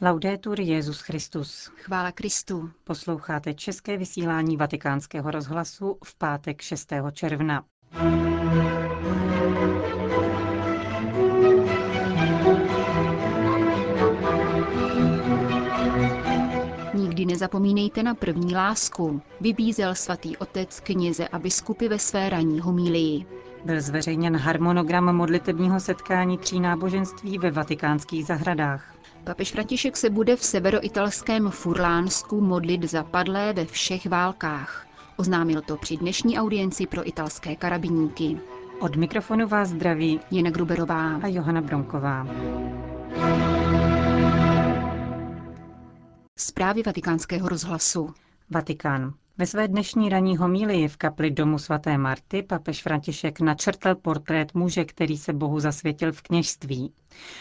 Laudetur Jesus Christus. Chvála Kristu. Posloucháte české vysílání Vatikánského rozhlasu v pátek 6. června. Nikdy nezapomínejte na první lásku, vybízel svatý otec kněze a biskupy ve své ranní homílii. Byl zveřejněn harmonogram modlitebního setkání tří náboženství ve vatikánských zahradách. Papež František se bude v severoitalském Furlánsku modlit za padlé ve všech válkách. Oznámil to při dnešní audienci pro italské karabiníky. Od mikrofonu vás zdraví Jena Gruberová a Johana Bromková. Zprávy Vatikánského rozhlasu. Vatikán. Ve své dnešní ranní homílii v kapli domu svaté Marty papež František načrtl portrét muže, který se Bohu zasvětil v kněžství.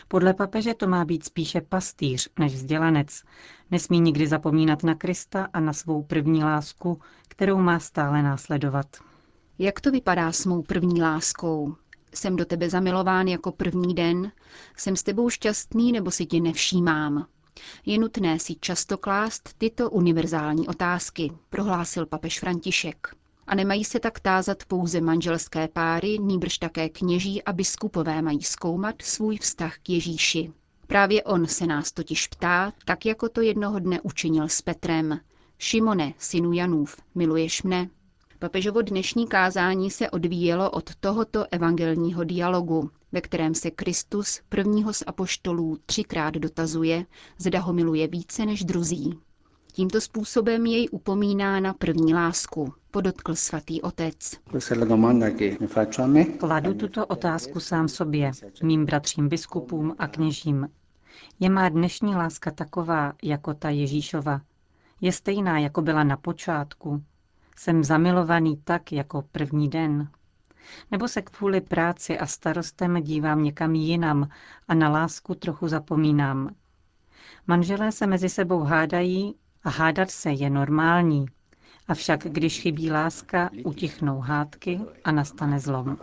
Podle papeže to má být spíše pastýř než vzdělanec. Nesmí nikdy zapomínat na Krista a na svou první lásku, kterou má stále následovat. Jak to vypadá s mou první láskou? Jsem do tebe zamilován jako první den? Jsem s tebou šťastný nebo si tě nevšímám? Je nutné si často klást tyto univerzální otázky, prohlásil papež František. A nemají se tak tázat pouze manželské páry, nýbrž také kněží a biskupové mají zkoumat svůj vztah k Ježíši. Právě on se nás totiž ptá, tak jako to jednoho dne učinil s Petrem. Šimone, synu Janův, miluješ mne? Papežovo dnešní kázání se odvíjelo od tohoto evangelního dialogu, ve kterém se Kristus, prvního z apoštolů, třikrát dotazuje, zda ho miluje více než druzí. Tímto způsobem jej upomíná na první lásku, podotkl svatý otec. Kladu tuto otázku sám sobě, mým bratřím biskupům a kněžím. Je má dnešní láska taková, jako ta Ježíšova? Je stejná, jako byla na počátku? Jsem zamilovaný tak, jako první den? Nebo se kvůli práci a starostem dívám někam jinam a na lásku trochu zapomínám? Manželé se mezi sebou hádají a hádat se je normální. Avšak když chybí láska, utichnou hádky a nastane zlom.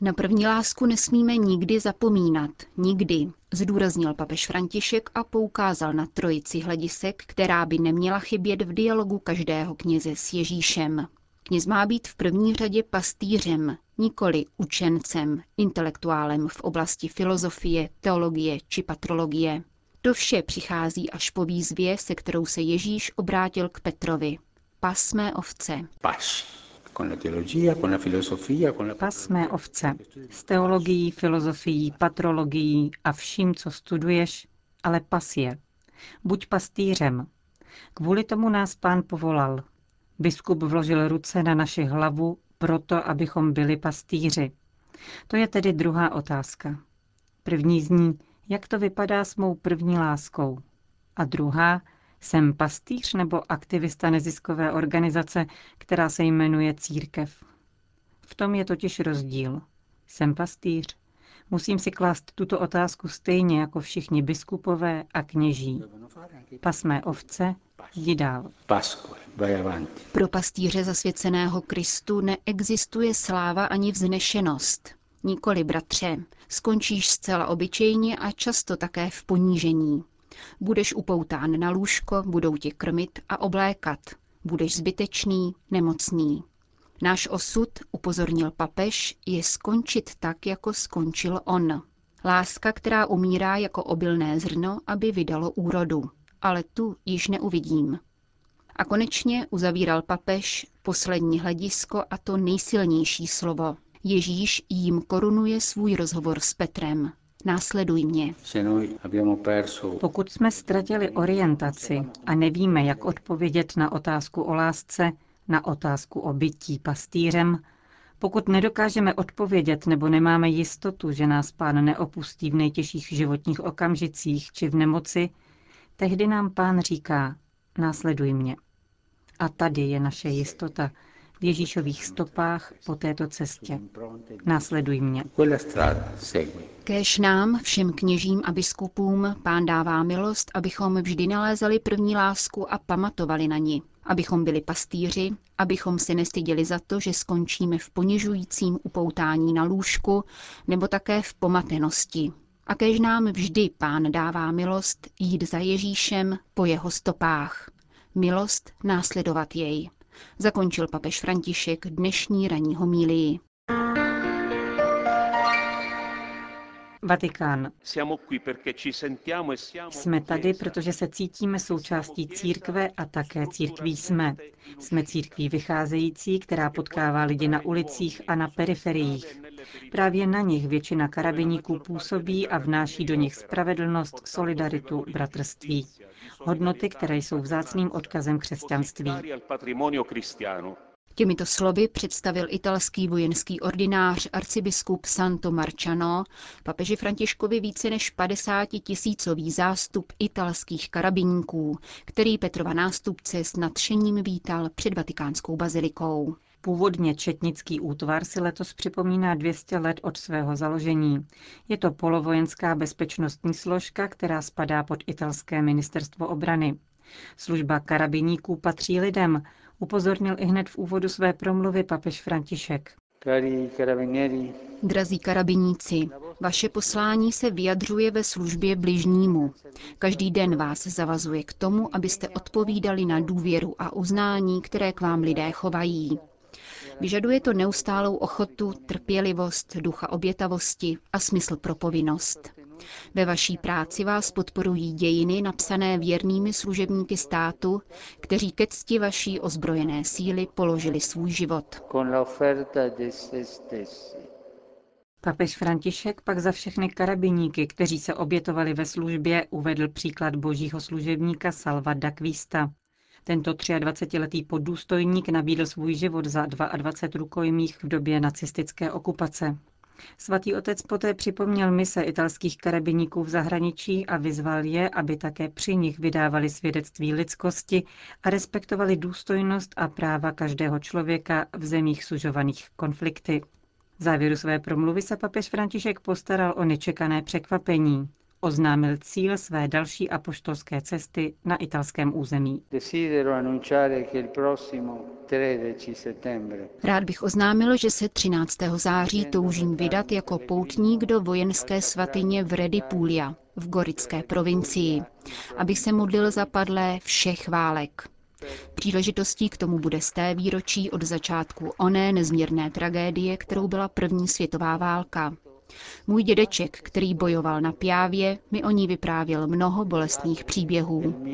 Na první lásku nesmíme nikdy zapomínat. Nikdy, zdůraznil papež František a poukázal na trojici hledisek, která by neměla chybět v dialogu každého kněze s Ježíšem. Kněz má být v první řadě pastýřem, nikoli učencem, intelektuálem v oblasti filozofie, teologie či patrologie. To vše přichází až po výzvě, se kterou se Ježíš obrátil k Petrovi. Pas mé ovce. Pas mé ovce. S teologií, filozofií, patrologií a vším, co studuješ, ale pas je. Buď pastýřem. Kvůli tomu nás Pán povolal. Biskup vložil ruce na naši hlavu proto, abychom byli pastýři. To je tedy druhá otázka. První zní, jak to vypadá s mou první láskou? A druhá, jsem pastýř nebo aktivista neziskové organizace, která se jmenuje Církev? V tom je totiž rozdíl. Jsem pastýř. Musím si klást tuto otázku stejně jako všichni biskupové a kněží. Pas mé ovce, jdi dál. Pro pastýře zasvěceného Kristu neexistuje sláva ani vznešenost. Nikoli, bratře, skončíš zcela obyčejně a často také v ponížení. Budeš upoután na lůžko, budou tě krmit a oblékat. Budeš zbytečný, nemocný. Náš osud, upozornil papež, je skončit tak, jako skončil on. Láska, která umírá jako obilné zrno, aby vydalo úrodu. Ale tu již neuvidím. A konečně uzavíral papež poslední hledisko a to nejsilnější slovo. Ježíš jim korunuje svůj rozhovor s Petrem. Následuj mě. Pokud jsme ztratili orientaci a nevíme, jak odpovědět na otázku o lásce, na otázku o bytí pastýřem, pokud nedokážeme odpovědět nebo nemáme jistotu, že nás Pán neopustí v nejtěžších životních okamžicích či v nemoci, tehdy nám Pán říká, následuj mě. A tady je naše jistota, v Ježíšových stopách po této cestě. Následuj mě. Kéž nám, všem kněžím a biskupům, Pán dává milost, abychom vždy nalézali první lásku a pamatovali na ni. Abychom byli pastýři, abychom se nestyděli za to, že skončíme v ponižujícím upoutání na lůžku nebo také v pomatenosti. A kéž nám vždy Pán dává milost jít za Ježíšem po jeho stopách. Milost následovat jej. Zakončil papež František dnešní ranní homílii. Vatikán. Jsme tady, protože se cítíme součástí církve a také církví jsme. Jsme církví vycházející, která potkává lidi na ulicích a na periferiích. Právě na nich většina karabiníků působí a vnáší do nich spravedlnost, solidaritu, bratrství. Hodnoty, které jsou vzácným odkazem křesťanství. Těmito slovy představil italský vojenský ordinář arcibiskup Santo Marciano papeži Františkovi více než 50 000 zástup italských karabiníků, který Petrova nástupce s nadšením vítal před vatikánskou bazilikou. Původně četnický útvar si letos připomíná 200 let od svého založení. Je to polovojenská bezpečnostní složka, která spadá pod italské ministerstvo obrany. Služba karabiníků patří lidem, upozornil ihned v úvodu své promluvy papež František. Drazí karabiníci, vaše poslání se vyjadřuje ve službě bližnímu. Každý den vás zavazuje k tomu, abyste odpovídali na důvěru a uznání, které k vám lidé chovají. Vyžaduje to neustálou ochotu, trpělivost, ducha obětavosti a smysl pro povinnost. Ve vaší práci vás podporují dějiny napsané věrnými služebníky státu, kteří ke cti vaší ozbrojené síly položili svůj život. Papež František pak za všechny karabiníky, kteří se obětovali ve službě, uvedl příklad božího služebníka Salva Dacvista. Tento 23letý podůstojník nabídl svůj život za 22 rukojmích v době nacistické okupace. Svatý otec poté připomněl mise italských karabiníků v zahraničí a vyzval je, aby také při nich vydávali svědectví lidskosti a respektovali důstojnost a práva každého člověka v zemích sužovaných konflikty. V závěru své promluvy se papež František postaral o nečekané překvapení. Oznámil cíl své další apoštolské cesty na italském území. Rád bych oznámil, že se 13. září toužím vydat jako poutník do vojenské svatyně v Redipuglia, v Gorické provincii, abych se modlil za padlé všech válek. Příležitostí k tomu bude 100. výročí od začátku oné nezměrné tragédie, kterou byla první světová válka. Můj dědeček, který bojoval na Pjávě, mi o ní vyprávěl mnoho bolestných příběhů.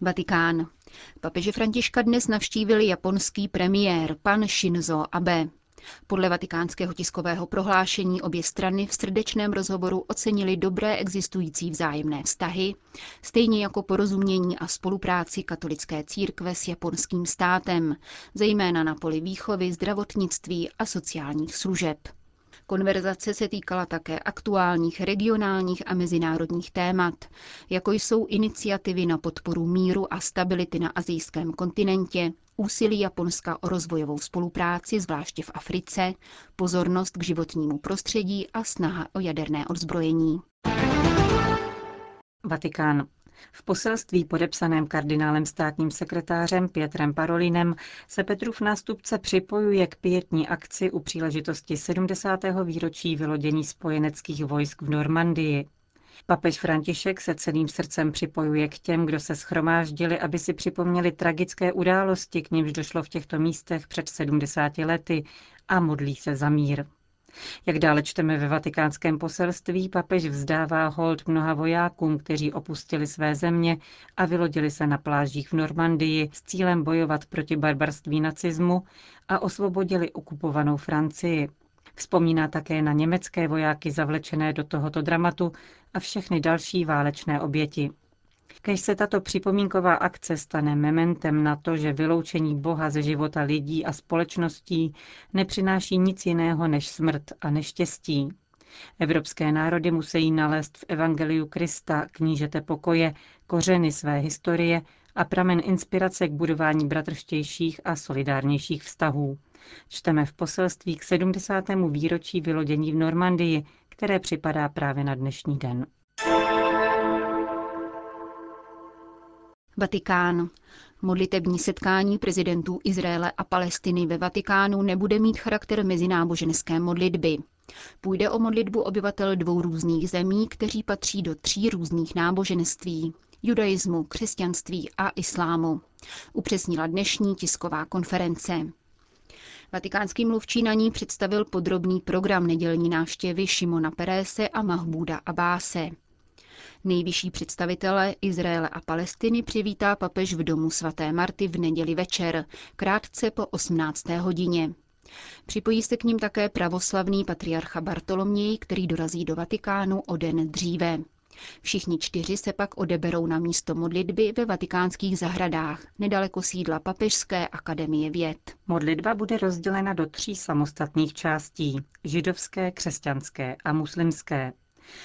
Vatikán. Papeže Františka dnes navštívil japonský premiér, pan Shinzo Abe. Podle vatikánského tiskového prohlášení obě strany v srdečném rozhovoru ocenily dobré existující vzájemné vztahy, stejně jako porozumění a spolupráci katolické církve s japonským státem, zejména na poli výchovy, zdravotnictví a sociálních služeb. Konverzace se týkala také aktuálních regionálních a mezinárodních témat, jako jsou iniciativy na podporu míru a stability na asijském kontinentě, úsilí Japonska o rozvojovou spolupráci, zvláště v Africe, pozornost k životnímu prostředí a snaha o jaderné odzbrojení. Vatikán. V poselství podepsaném kardinálem státním sekretářem Pietrem Parolinem se Petrův nástupce připojuje k pietní akci u příležitosti 70. výročí vylodění spojeneckých vojsk v Normandii. Papež František se celým srdcem připojuje k těm, kdo se shromáždili, aby si připomněli tragické události, k nimž došlo v těchto místech před 70 lety a modlí se za mír. Jak dále čteme ve vatikánském poselství, papež vzdává hold mnoha vojákům, kteří opustili své země a vylodili se na plážích v Normandii s cílem bojovat proti barbarství nacismu a osvobodili okupovanou Francii. Vzpomíná také na německé vojáky zavlečené do tohoto dramatu a všechny další válečné oběti. Kéž se tato připomínková akce stane mementem na to, že vyloučení Boha ze života lidí a společností nepřináší nic jiného než smrt a neštěstí. Evropské národy musí nalézt v Evangeliu Krista, knížete pokoje, kořeny své historie a pramen inspirace k budování bratrštějších a solidárnějších vztahů. Čteme v poselství k 70. výročí vylodění v Normandii, které připadá právě na dnešní den. Vatikán. Modlitební setkání prezidentů Izraele a Palestiny ve Vatikánu nebude mít charakter mezináboženské modlitby. Půjde o modlitbu obyvatel dvou různých zemí, kteří patří do tří různých náboženství – judaismu, křesťanství a islámu, upřesnila dnešní tisková konference. Vatikánský mluvčí na ní představil podrobný program nedělní návštěvy Šimona Perese a Mahmúda Abbáse. Nejvyšší představitele Izraele a Palestiny přivítá papež v domu svaté Marty v neděli večer, krátce po 18. hodině. Připojí se k nim také pravoslavný patriarcha Bartoloměj, který dorazí do Vatikánu o den dříve. Všichni čtyři se pak odeberou na místo modlitby ve vatikánských zahradách, nedaleko sídla Papežské akademie věd. Modlitba bude rozdělena do tří samostatných částí – židovské, křesťanské a muslimské.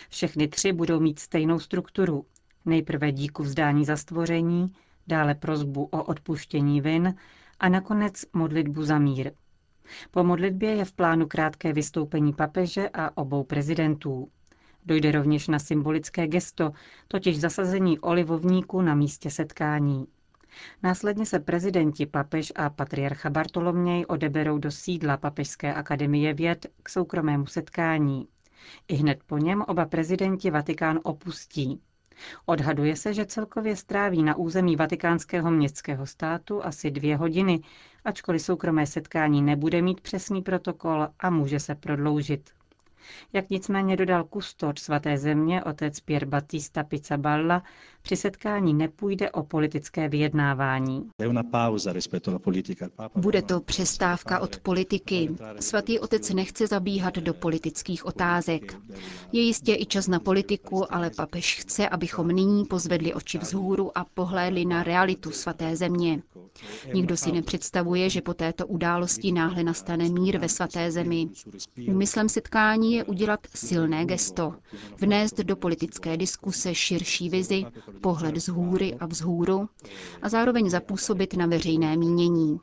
Všechny tři budou mít stejnou strukturu. Nejprve díku vzdání za stvoření, dále prosbu o odpuštění vin a nakonec modlitbu za mír. Po modlitbě je v plánu krátké vystoupení papeže a obou prezidentů. Dojde rovněž na symbolické gesto, totiž zasazení olivovníku na místě setkání. Následně se prezidenti, papež a patriarcha Bartoloměj odeberou do sídla Papežské akademie věd k soukromému setkání. I hned po něm oba prezidenti Vatikán opustí. Odhaduje se, že celkově stráví na území Vatikánského městského státu asi 2 hodiny, ačkoliv soukromé setkání nebude mít přesný protokol a může se prodloužit. Jak nicméně dodal kustod svaté země otec Pierre-Baptiste Balla, při setkání nepůjde o politické vyjednávání. Bude to přestávka od politiky. Svatý otec nechce zabíhat do politických otázek. Je jistě i čas na politiku, ale papež chce, abychom nyní pozvedli oči vzhůru a pohlédli na realitu svaté země. Nikdo si nepředstavuje, že po této události náhle nastane mír ve svaté zemi. Úmyslem setkání je udělat silné gesto, vnést do politické diskuse širší vizi, pohled z hůry a vzhůru a zároveň zapůsobit na veřejné mínění.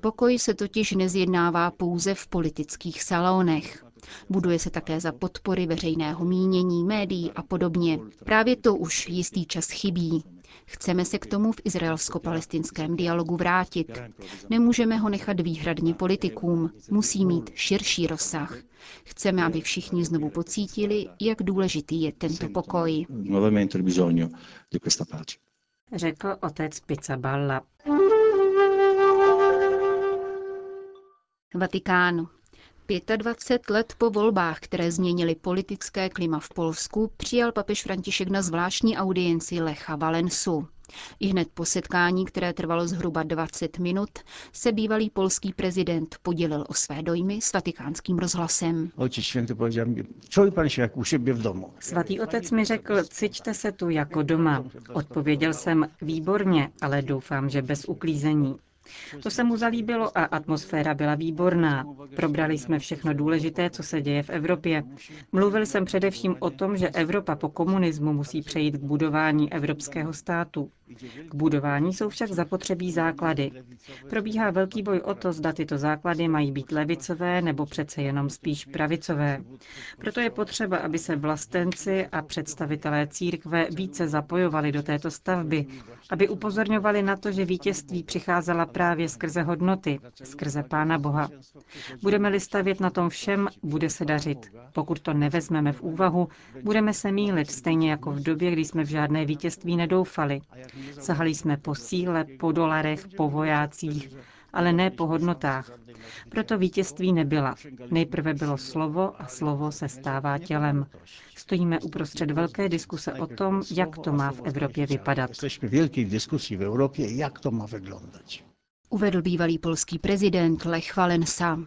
Pokoj se totiž nezjednává pouze v politických salonech. Buduje se také za podpory veřejného mínění, médií a podobně. Právě to už jistý čas chybí. Chceme se k tomu v izraelsko-palestinském dialogu vrátit. Nemůžeme ho nechat výhradně politikům. Musí mít širší rozsah. Chceme, aby všichni znovu pocítili, jak důležitý je tento pokoj. Řekl otec Pizzaballa. Vatikán. 25 let po volbách, které změnily politické klima v Polsku, přijal papež František na zvláštní audienci Lecha Wałęsu. I hned po setkání, které trvalo zhruba 20 minut, se bývalý polský prezident podělil o své dojmy s Vatikánským rozhlasem. Svatý otec mi řekl, cítíte se tu jako doma. Odpověděl jsem, výborně, ale doufám, že bez uklízení. To se mu zalíbilo a atmosféra byla výborná. Probrali jsme všechno důležité, co se děje v Evropě. Mluvil jsem především o tom, že Evropa po komunismu musí přejít k budování evropského státu. K budování jsou však zapotřebí základy. Probíhá velký boj o to, zda tyto základy mají být levicové nebo přece jenom spíš pravicové. Proto je potřeba, aby se vlastenci a představitelé církve více zapojovali do této stavby, aby upozorňovali na to, že vítězství přicházela právě skrze hodnoty, skrze Pána Boha. Budeme-li stavět na tom všem, bude se dařit. Pokud to nevezmeme v úvahu, budeme se mýlit, stejně jako v době, kdy jsme v žádné vítězství nedoufali. Sahali jsme po síle, po dolarech, po vojácích, ale ne po hodnotách. Proto vítězství nebyla. Nejprve bylo slovo a slovo se stává tělem. Stojíme uprostřed velké diskuse o tom, jak to má v Evropě vypadat. Uvedl bývalý polský prezident Lech Wałęsa.